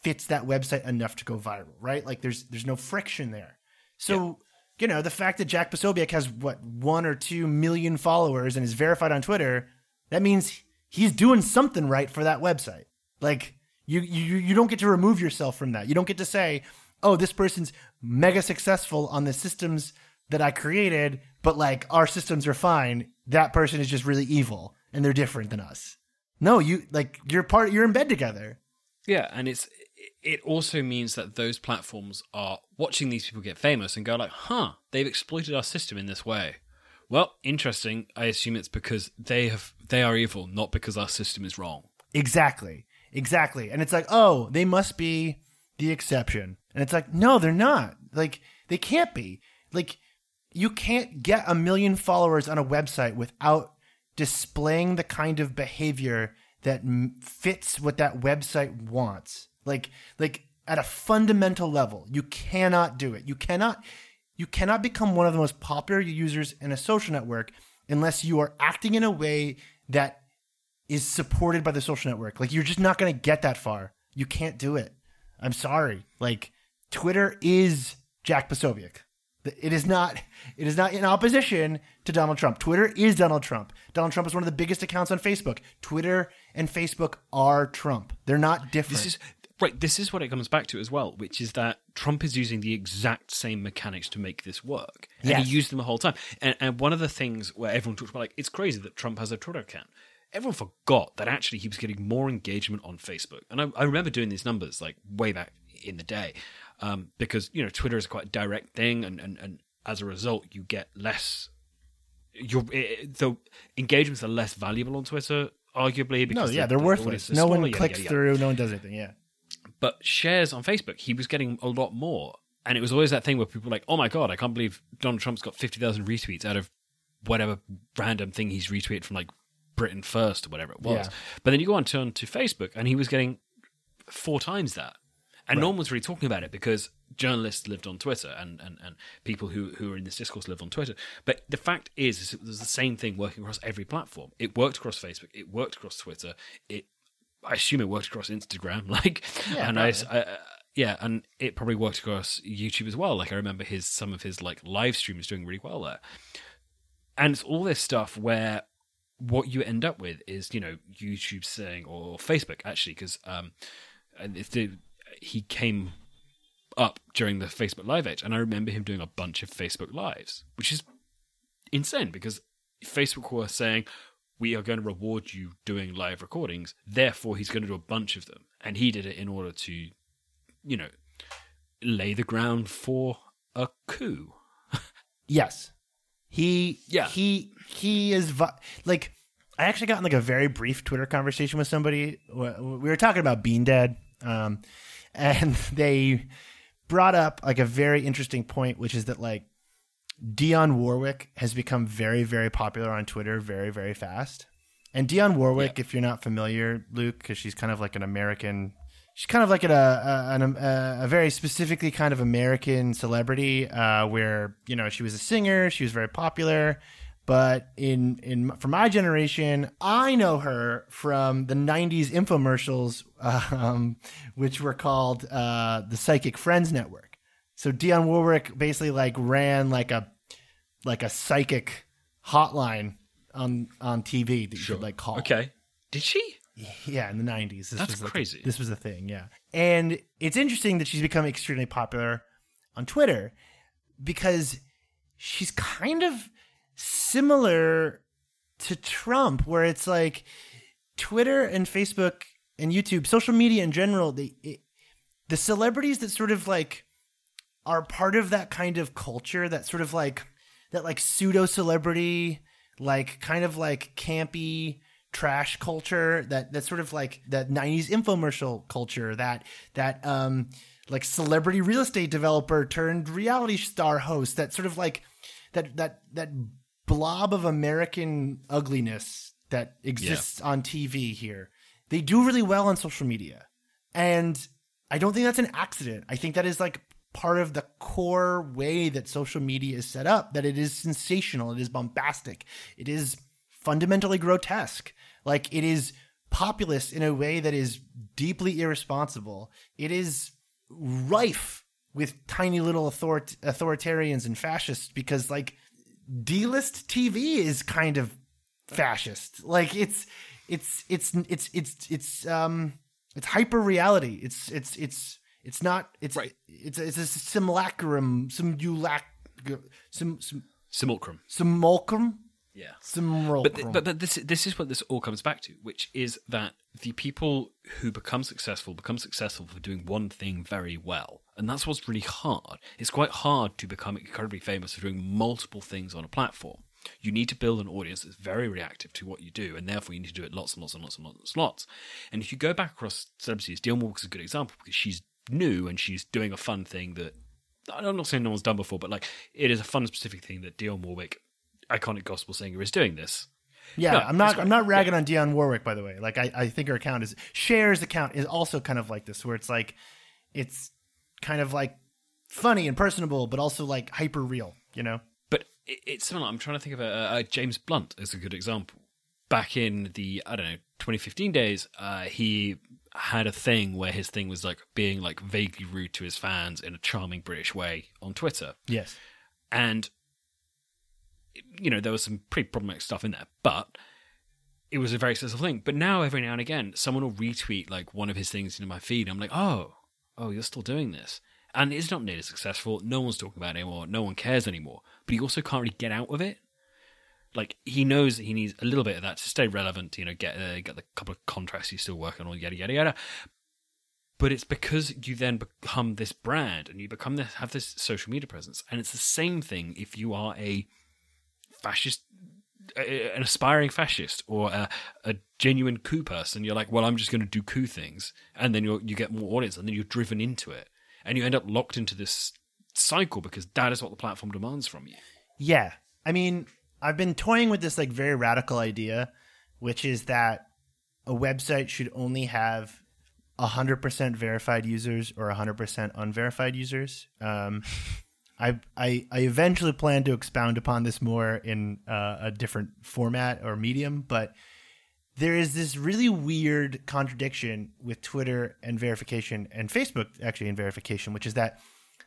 fits that website enough to go viral, right? Like there's no friction there. So, you know, the fact that Jack Posobiec has 1 or 2 million followers and is verified on Twitter, that means he's doing something right for that website. Like you don't get to remove yourself from that. You don't get to say, oh, this person's mega successful on the systems that I created, but like our systems are fine. That person is just really evil and they're different than us. No, you're in bed together. Yeah, and it also means that those platforms are watching these people get famous and go like, huh, they've exploited our system in this way. Well, interesting. I assume it's because they are evil, not because our system is wrong. Exactly. And it's like, oh, they must be the exception. And it's like, no, they're not. Like, they can't be. Like, you can't get 1 million followers on a website without displaying the kind of behavior that fits what that website wants. Like at a fundamental level, you cannot do it. You cannot become one of the most popular users in a social network unless you are acting in a way that is supported by the social network. Like, you're just not going to get that far. You can't do it. I'm sorry. Like, Twitter is Jack Posobiec. It is not in opposition to Donald Trump. Twitter is Donald Trump. Donald Trump is one of the biggest accounts on Facebook. Twitter and Facebook are Trump. They're not different. This is what it comes back to as well, which is that Trump is using the exact same mechanics to make this work. And he used them the whole time. And one of the things where everyone talks about, like, it's crazy that Trump has a Twitter account. Everyone forgot that actually he was getting more engagement on Facebook. And I remember doing these numbers like way back in the day. Because, you know, Twitter is quite a direct thing, and as a result, you get less. The engagements are less valuable on Twitter, arguably. Because they're worthless. No one clicks through. No one does anything. Yeah. But shares on Facebook, he was getting a lot more, and it was always that thing where people were like, "Oh my god, I can't believe Donald Trump's got 50,000 retweets out of whatever random thing he's retweeted from like Britain First or whatever it was." Yeah. But then you go on to Facebook, and he was getting 4 times that. And no one was really talking about it because journalists lived on Twitter and people who are in this discourse live on Twitter. But the fact is it was the same thing working across every platform. It worked across Facebook. It worked across Twitter. I assume it worked across Instagram. And it probably worked across YouTube as well. Like, I remember some of his like live streams doing really well there. And it's all this stuff where what you end up with is, you know, YouTube saying, or Facebook actually, because he came up during the Facebook Live age, and I remember him doing a bunch of Facebook Lives, which is insane because Facebook were saying, we are going to reward you doing live recordings, therefore he's going to do a bunch of them. And he did it in order to, you know, lay the ground for a coup. Yes. He is like, I actually got in like a very brief Twitter conversation with somebody. We were talking about Bean Dad, and they brought up like a very interesting point, which is that like Dionne Warwick has become very, very popular on Twitter very, very fast. And Dionne Warwick, if you're not familiar, Luke, because she's kind of like an American, she's kind of like a very specifically kind of American celebrity, where, you know, she was a singer, she was very popular. But for my generation, I know her from the 90s infomercials, which were called the Psychic Friends Network. So Dionne Warwick basically like ran like a psychic hotline on TV that you could like call. Okay. Did she? Yeah, in the 90s. That's crazy. This was a thing, yeah. And it's interesting that she's become extremely popular on Twitter because she's kind of similar to Trump, where it's like Twitter and Facebook and YouTube, social media in general, the celebrities that sort of like are part of that kind of culture, that sort of like that like pseudo celebrity, like kind of like campy trash culture, that sort of like that 90s infomercial culture, that like celebrity real estate developer turned reality star host, that sort of like that blob of American ugliness that exists on TV here. They do really well on social media. And I don't think that's an accident. I think that is like part of the core way that social media is set up, that it is sensational. It is bombastic. It is fundamentally grotesque. Like, it is populist in a way that is deeply irresponsible. It is rife with tiny little authoritarians and fascists, because like D-list TV is kind of fascist. Like it's hyper reality. It's not, it's right. It's a simulacrum, simulacrum. Yeah. Simulacrum. But this is what this all comes back to, which is that the people who become successful for doing one thing very well. And that's what's really hard. It's quite hard to become incredibly famous for doing multiple things on a platform. You need to build an audience that's very reactive to what you do, and therefore you need to do it lots and lots and lots and lots and lots. And if you go back across celebrities, Dionne Warwick's a good example because she's new and she's doing a fun thing that I'm not saying no one's done before, but like it is a fun specific thing that Dionne Warwick, iconic gospel singer, is doing this. Yeah, no, I'm not ragging on Dionne Warwick, by the way. Like I think her account is Cher's account is also kind of like this, where it's like it's kind of like funny and personable, but also like hyper real, you know? But it's similar. I'm trying to think of James Blunt as a good example. Back in the, 2015 days, he had a thing where his thing was like being like vaguely rude to his fans in a charming British way on Twitter. Yes. And, you know, there was some pretty problematic stuff in there, but it was a very successful thing. But now every now and again, someone will retweet like one of his things into my feed. I'm like, oh, you're still doing this. And it's not nearly successful. No one's talking about it anymore. No one cares anymore. But he also can't really get out of it. Like, he knows that he needs a little bit of that to stay relevant, you know, get the couple of contracts he's still working on, yada, yada, yada. But it's because you then become this brand and you become this, have this social media presence. And it's the same thing if you are a fascist, an aspiring fascist, or a genuine coup person. You're like, well, I'm just going to do coup things, and then you get more audience, and then you're driven into it, and you end up locked into this cycle because that is what the platform demands from you. Yeah, I mean, I've been toying with this like very radical idea, which is that a website should only have 100% verified users or 100% unverified users. I eventually plan to expound upon this more in a different format or medium, but there is this really weird contradiction with Twitter and verification, and Facebook actually in verification, which is that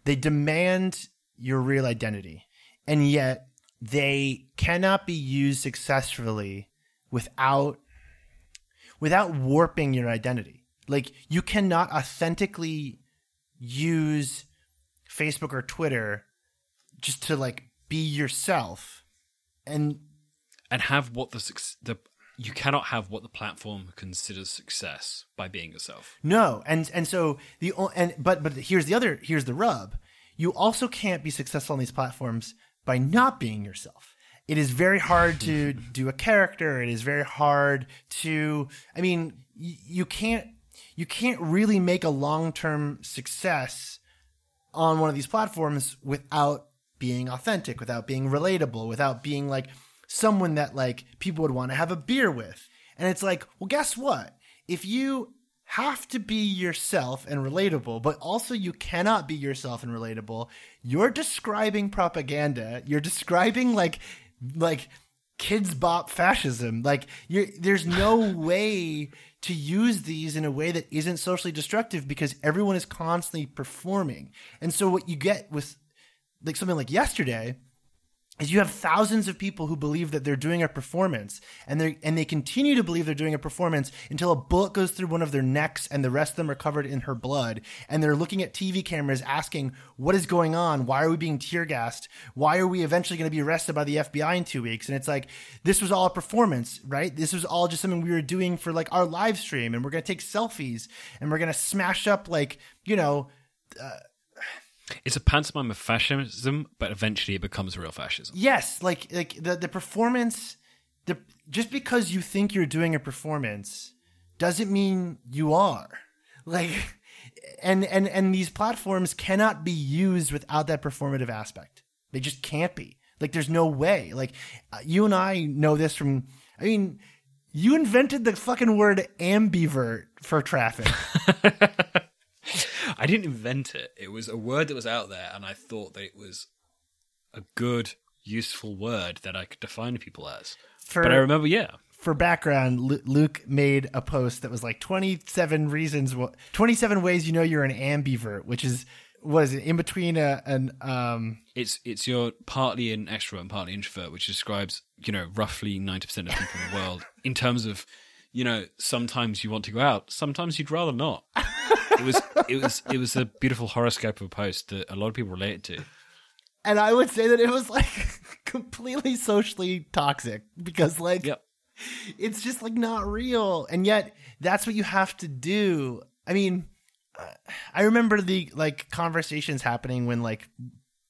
they demand your real identity, and yet they cannot be used successfully without warping your identity. Like, you cannot authentically use Facebook or Twitter just to like be yourself and have what the you cannot have what the platform considers success by being yourself. No, and so the but here's the rub. You also can't be successful on these platforms by not being yourself. It is very hard to do a character. It is very hard to you can't really make a long-term success on one of these platforms without being authentic, without being relatable, without being like someone that like people would want to have a beer with. And it's like, well, guess what? If you have to be yourself and relatable, but also you cannot be yourself and relatable, you're describing propaganda. You're describing like Kids Bop fascism. Like there's no way to use these in a way that isn't socially destructive because everyone is constantly performing. And so what you get with like something like yesterday is you have thousands of people who believe that they're doing a performance, and they continue to believe they're doing a performance until a bullet goes through one of their necks and the rest of them are covered in her blood. And they're looking at TV cameras asking, what is going on? Why are we being tear gassed? Why are we eventually going to be arrested by the FBI in 2 weeks? And it's like, this was all a performance, right? This was all just something we were doing for like our live stream, and we're going to take selfies and we're going to smash up like, you know, it's a pantomime of fascism, but eventually it becomes real fascism. Yes, like the performance, just because you think you're doing a performance doesn't mean you are. Like, and these platforms cannot be used without that performative aspect. They just can't be. Like, there's no way. Like, you and I know this from, I mean, you invented the fucking word ambivert for traffic. I didn't invent it. It was a word that was out there, and I thought that it was a good, useful word that I could define people as. But I remember, yeah. For background, Luke made a post that was like 27 ways you know you're an ambivert, which is, what is it, in between It's you're partly an extrovert and partly introvert, which describes, you know, roughly 90% of people in the world in terms of, you know, sometimes you want to go out, sometimes you'd rather not. It was a beautiful horoscope of a post that a lot of people related to. And I would say that it was like completely socially toxic because like it's just like not real. And yet that's what you have to do. I mean, I remember the like conversations happening when like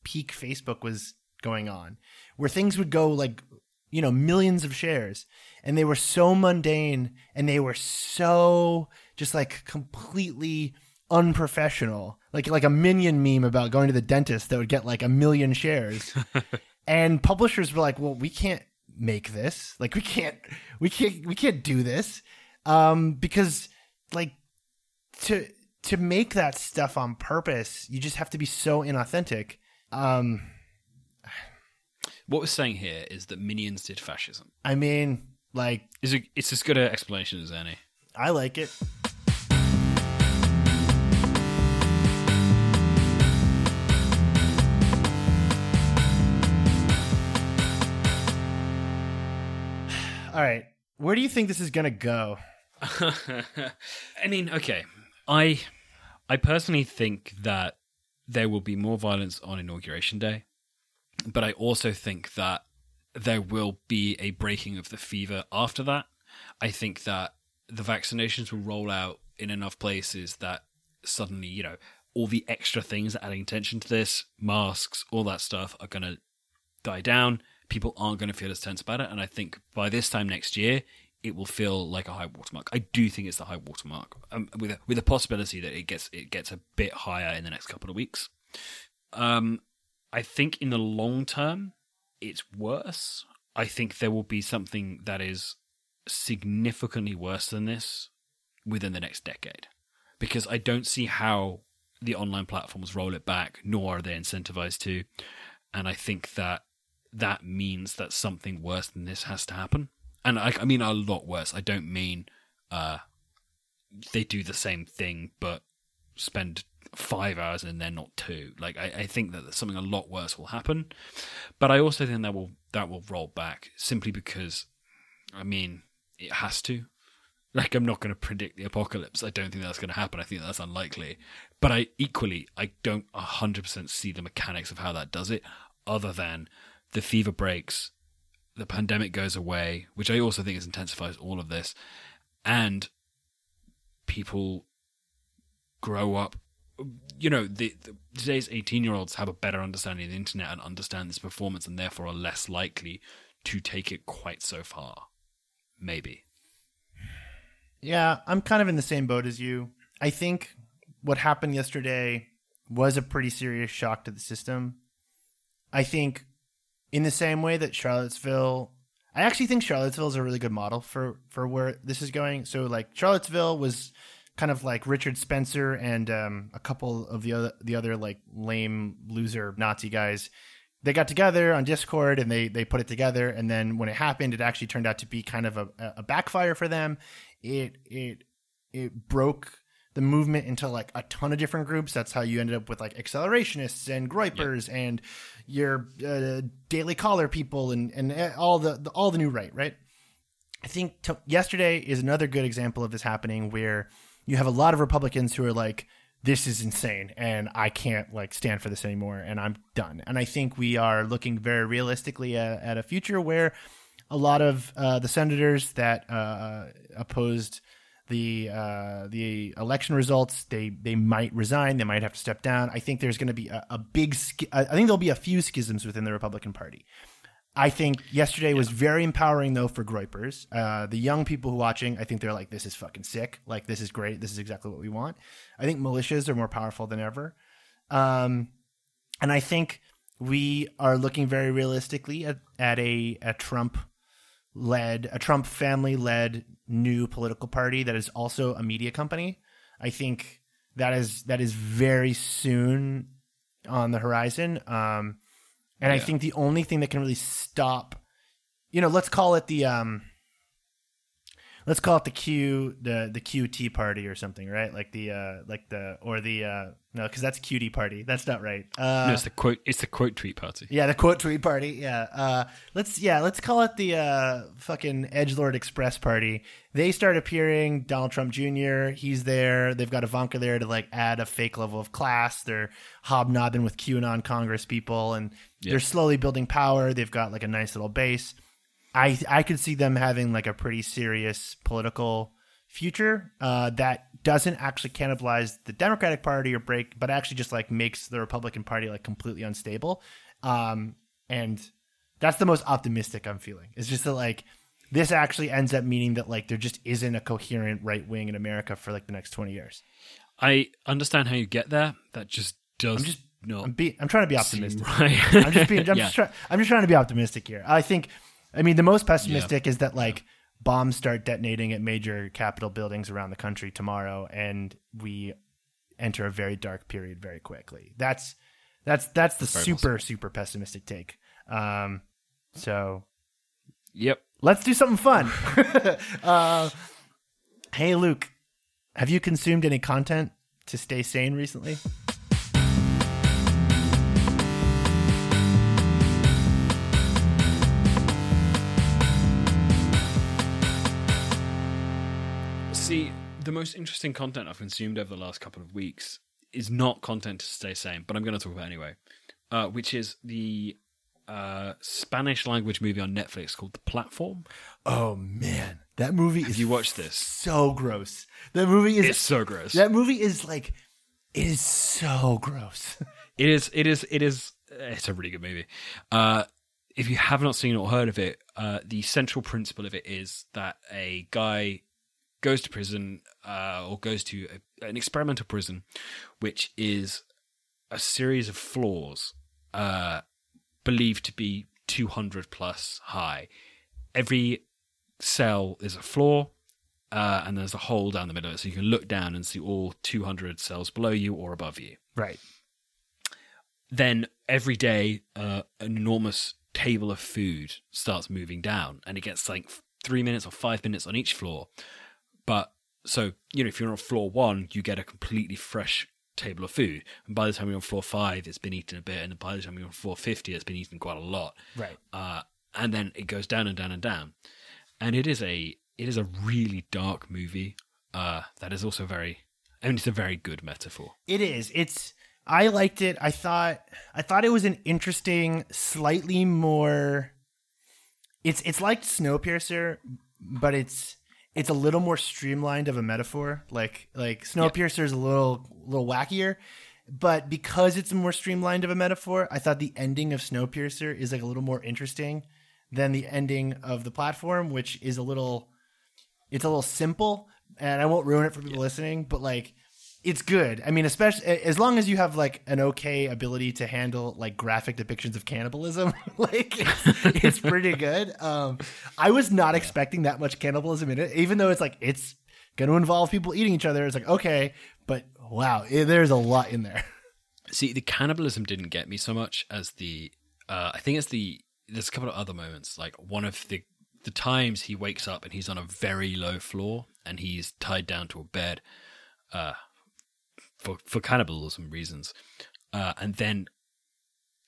peak Facebook was going on where things would go like, you know, millions of shares, and they were so mundane and they were so just like completely unprofessional, like a Minion meme about going to the dentist that would get like 1 million shares. And publishers were like, well, we can't make this. Like we can't do this. Because like to make that stuff on purpose, you just have to be so inauthentic. What we're saying here is that Minions did fascism. I mean, like, it's as good an explanation as any. I like it. All right. Where do you think this is going to go? I mean, okay. I personally think that there will be more violence on Inauguration Day, but I also think that there will be a breaking of the fever after that. I think that the vaccinations will roll out in enough places that suddenly, you know, all the extra things adding attention to this, masks, all that stuff are going to die down. People aren't going to feel as tense about it. And I think by this time next year, it will feel like a high watermark. I do think it's the high watermark, with a possibility that it gets a bit higher in the next couple of weeks. I think in the long term, it's worse. I think there will be something that is significantly worse than this within the next decade, because I don't see how the online platforms roll it back, nor are they incentivized to. And I think that means that something worse than this has to happen. And I mean a lot worse. I don't mean they do the same thing but spend 5 hours and then not two. Like I think that something a lot worse will happen. But I also think that will roll back simply because, I mean, it has to. Like, I'm not going to predict the apocalypse. I don't think that's going to happen. I think that's unlikely. But I don't 100% see the mechanics of how that does it, other than the fever breaks, the pandemic goes away, which I also think is intensifies all of this, and people grow up. You know, today's 18-year-olds have a better understanding of the internet and understand this performance, and therefore are less likely to take it quite so far. Maybe. Yeah, I'm kind of in the same boat as you. I think what happened yesterday was a pretty serious shock to the system. I think in the same way that Charlottesville... I actually think Charlottesville is a really good model for where this is going. So, like, Charlottesville was kind of like Richard Spencer and a couple of the other like lame loser Nazi guys. They got together on Discord and they put it together. And then when it happened, it actually turned out to be kind of a backfire for them. It broke the movement into like a ton of different groups. That's how you ended up with like accelerationists and grippers and your Daily Caller people and all the new right, right? I think yesterday is another good example of this happening, where you have a lot of Republicans who are like, this is insane and I can't like stand for this anymore and I'm done. And I think we are looking very realistically at a future where a lot of the senators that opposed the election results, they might resign. They might have to step down. I think there's going to be I think there'll be a few schisms within the Republican Party. I think yesterday was very empowering, though, for grippers. The young people watching, I think they're like, this is fucking sick. Like, this is great. This is exactly what we want. I think militias are more powerful than ever. And I think we are looking very realistically at a Trump family-led new political party that is also a media company. I think that is very soon on the horizon. And I think the only thing that can really stop, you know, let's call it the the QT party or something, right? Like no, because that's QT party. That's not right. No, it's the quote tweet party. Yeah, the quote tweet party. Yeah. Let's call it the fucking Edgelord Express party. They start appearing. Donald Trump Jr. He's there. They've got Ivanka there to like add a fake level of class. They're hobnobbing with QAnon Congress people, and they're slowly building power. They've got like a nice little base. I could see them having like a pretty serious political future that doesn't actually cannibalize the Democratic Party or break, but actually just like makes the Republican Party like completely unstable. And that's the most optimistic I'm feeling. It's just that like this actually ends up meaning that like there just isn't a coherent right wing in America for like the next 20 years. I understand how you get there. That just does. I'm trying to be optimistic. Right. I'm just trying to be optimistic here. I think. I mean, the most pessimistic is that like bombs start detonating at major Capitol buildings around the country tomorrow, and we enter a very dark period very quickly. That's the super pessimistic take. Let's do something fun. Hey, Luke, have you consumed any content to stay sane recently? See, the most interesting content I've consumed over the last couple of weeks is not content to stay sane, but I'm going to talk about it anyway, which is the Spanish language movie on Netflix called The Platform. Oh, man. That movie is... Have you watched this? So gross. That movie is... It's so gross. That movie is like... It is so gross. It is... It's a really good movie. If you have not seen or heard of it, the central principle of it is that a guy... goes to prison, or goes to an experimental prison, which is a series of floors believed to be 200 plus high. Every cell is a floor, and there's a hole down the middle of it, so you can look down and see all 200 cells below you or above you. Right. Then every day, an enormous table of food starts moving down, and it gets like 3 minutes or 5 minutes on each floor. But so, you know, if you're on floor one, you get a completely fresh table of food. And by the time you're on floor 5, it's been eaten a bit. And by the time you're on floor 50, it's been eaten quite a lot. Right. And then it goes down and down and down. And it is a really dark movie. That is also it's a very good metaphor. It is. I liked it. I thought it was an interesting, slightly more... It's like Snowpiercer, but it's a little more streamlined of a metaphor. Like Snowpiercer is a little wackier, but because it's more streamlined of a metaphor, I thought the ending of Snowpiercer is like a little more interesting than the ending of The Platform, which is a little simple, and I won't ruin it for people listening, but like it's good. I mean, especially as long as you have like an okay ability to handle like graphic depictions of cannibalism, like it's pretty good. I was not expecting that much cannibalism in it, even though it's like it's going to involve people eating each other. It's like, okay, but wow, there's a lot in there. See, the cannibalism didn't get me so much as the I think it's there's a couple of other moments. Like one of the times he wakes up and he's on a very low floor and he's tied down to a bed. For cannibalism reasons. And then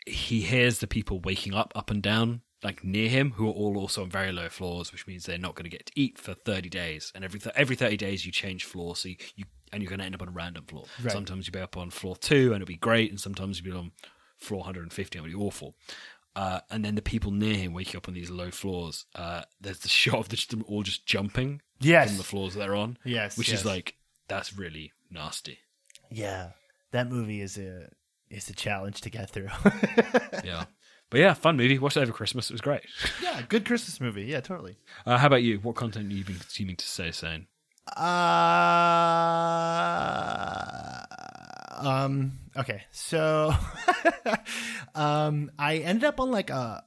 he hears the people waking up and down, like near him, who are all also on very low floors, which means they're not going to get to eat for 30 days. And every 30 days you change floor, so you're going to end up on a random floor. Right. Sometimes you'll be up on floor 2 and it'll be great, and sometimes you'll be on floor 150 and it'll be awful. And then the people near him waking up on these low floors. There's the shot of them all just jumping from the floors that they're on, which is like, that's really nasty. Yeah, that movie is a challenge to get through. Yeah. But yeah, fun movie. Watched it over Christmas. It was great. Yeah, good Christmas movie. Yeah, totally. How about you? What content have you been consuming to stay sane? Okay, so I ended up on like a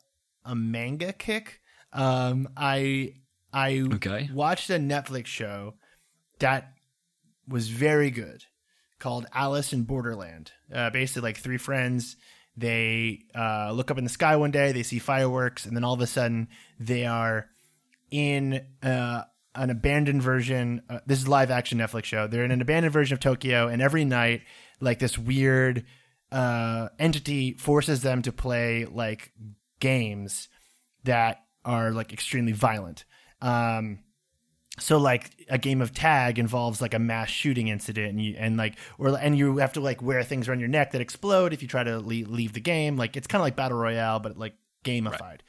manga kick. I watched a Netflix show that was very good, called Alice in Borderland. Basically, like three friends, they look up in the sky one day, they see fireworks, and then all of a sudden they are in an abandoned version. This is a live action Netflix show. They're in an abandoned version of Tokyo, and every night, like this weird entity forces them to play like games that are like extremely violent. So like a game of tag involves like a mass shooting incident, and you have to like wear things around your neck that explode if you try to leave the game. Like it's kind of like Battle Royale, but like gamified. Right.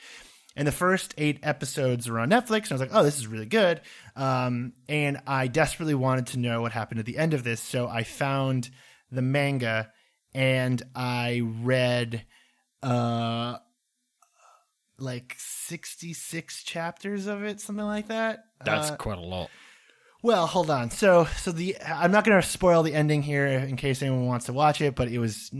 And the first 8 episodes were on Netflix, and I was like, oh, this is really good. And I desperately wanted to know what happened at the end of this, so I found the manga and I read like 66 chapters of it, something like that. That's quite a lot. Well, hold on. So I'm not going to spoil the ending here in case anyone wants to watch it, but it was.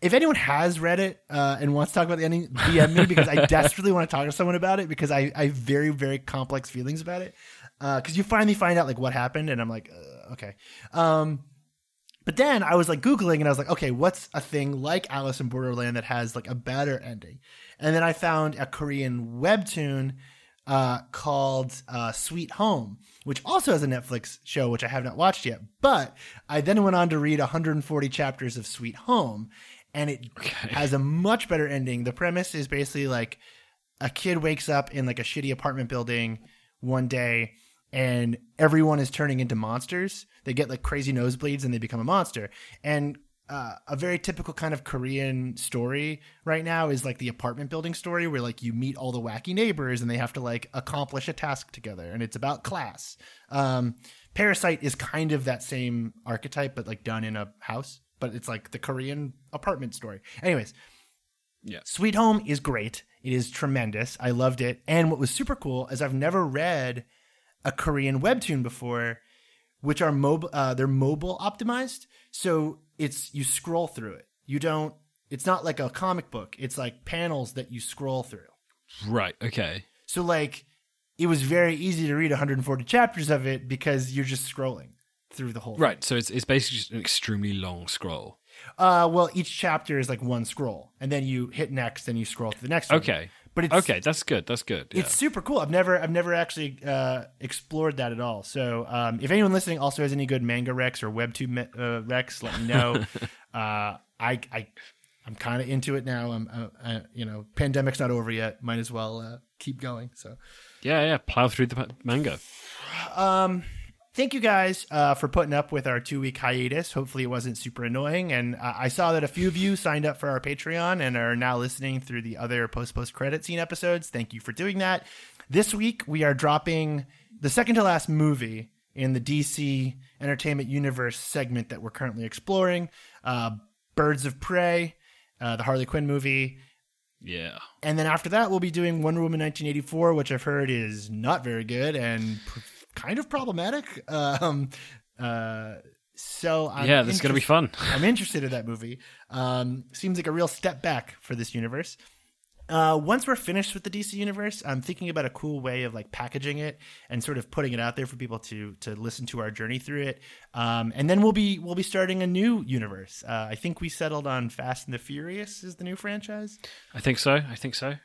If anyone has read it and wants to talk about the ending, DM me because I desperately want to talk to someone about it because I have very, very complex feelings about it. Because you finally find out like what happened, and I'm like, okay. But then I was like Googling, and I was like, okay, what's a thing like Alice in Borderland that has like a better ending? And then I found a Korean webtoon called Sweet Home, which also has a Netflix show, which I have not watched yet. But I then went on to read 140 chapters of Sweet Home, and it has a much better ending. The premise is basically like a kid wakes up in like a shitty apartment building one day, and everyone is turning into monsters. They get like crazy nosebleeds and they become a monster. And a very typical kind of Korean story right now is like the apartment building story where like you meet all the wacky neighbors and they have to like accomplish a task together. And it's about class. Parasite is kind of that same archetype, but like done in a house, but it's like the Korean apartment story. Anyways. Yeah. Sweet Home is great. It is tremendous. I loved it. And what was super cool is I've never read a Korean webtoon before, which are they're mobile optimized. So you scroll through it. It's not like a comic book. It's like panels that you scroll through. Right. Okay. So like it was very easy to read 140 chapters of it because you're just scrolling through the whole thing. Right. So it's basically just an extremely long scroll. Well, each chapter is like one scroll, and then you hit next and you scroll to the next one. Okay. But okay, that's good. That's good. Yeah. It's super cool. I've never actually explored that at all. So if anyone listening also has any good manga recs or webtoon recs, let me know. I'm kind of into it now. Pandemic's not over yet. Might as well keep going. So yeah, plow through the manga. Thank you guys for putting up with our 2-week hiatus. Hopefully it wasn't super annoying. And I saw that a few of you signed up for our Patreon and are now listening through the other post-credit scene episodes. Thank you for doing that. This week, we are dropping the second to last movie in the DC Entertainment Universe segment that we're currently exploring. Birds of Prey, the Harley Quinn movie. Yeah. And then after that, we'll be doing Wonder Woman 1984, which I've heard is not very good and kind of problematic. So this is going to be fun. I'm interested in that movie. Seems like a real step back for this universe. Once we're finished with the DC universe, I'm thinking about a cool way of like packaging it and sort of putting it out there for people to listen to our journey through it. And then we'll be starting a new universe. I think we settled on Fast and the Furious is the new franchise. I think so.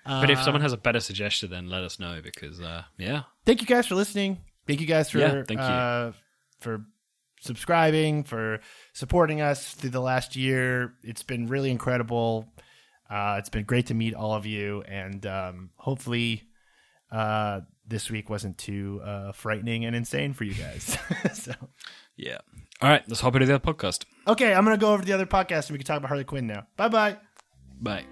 But if someone has a better suggestion, then let us know because, yeah. Thank you guys for listening. Thank you guys for subscribing, for supporting us through the last year. It's been really incredible. It's been great to meet all of you, and hopefully this week wasn't too frightening and insane for you guys. So, yeah. All right, let's hop into the other podcast. Okay, I'm going to go over to the other podcast, and we can talk about Harley Quinn now. Bye-bye. Bye.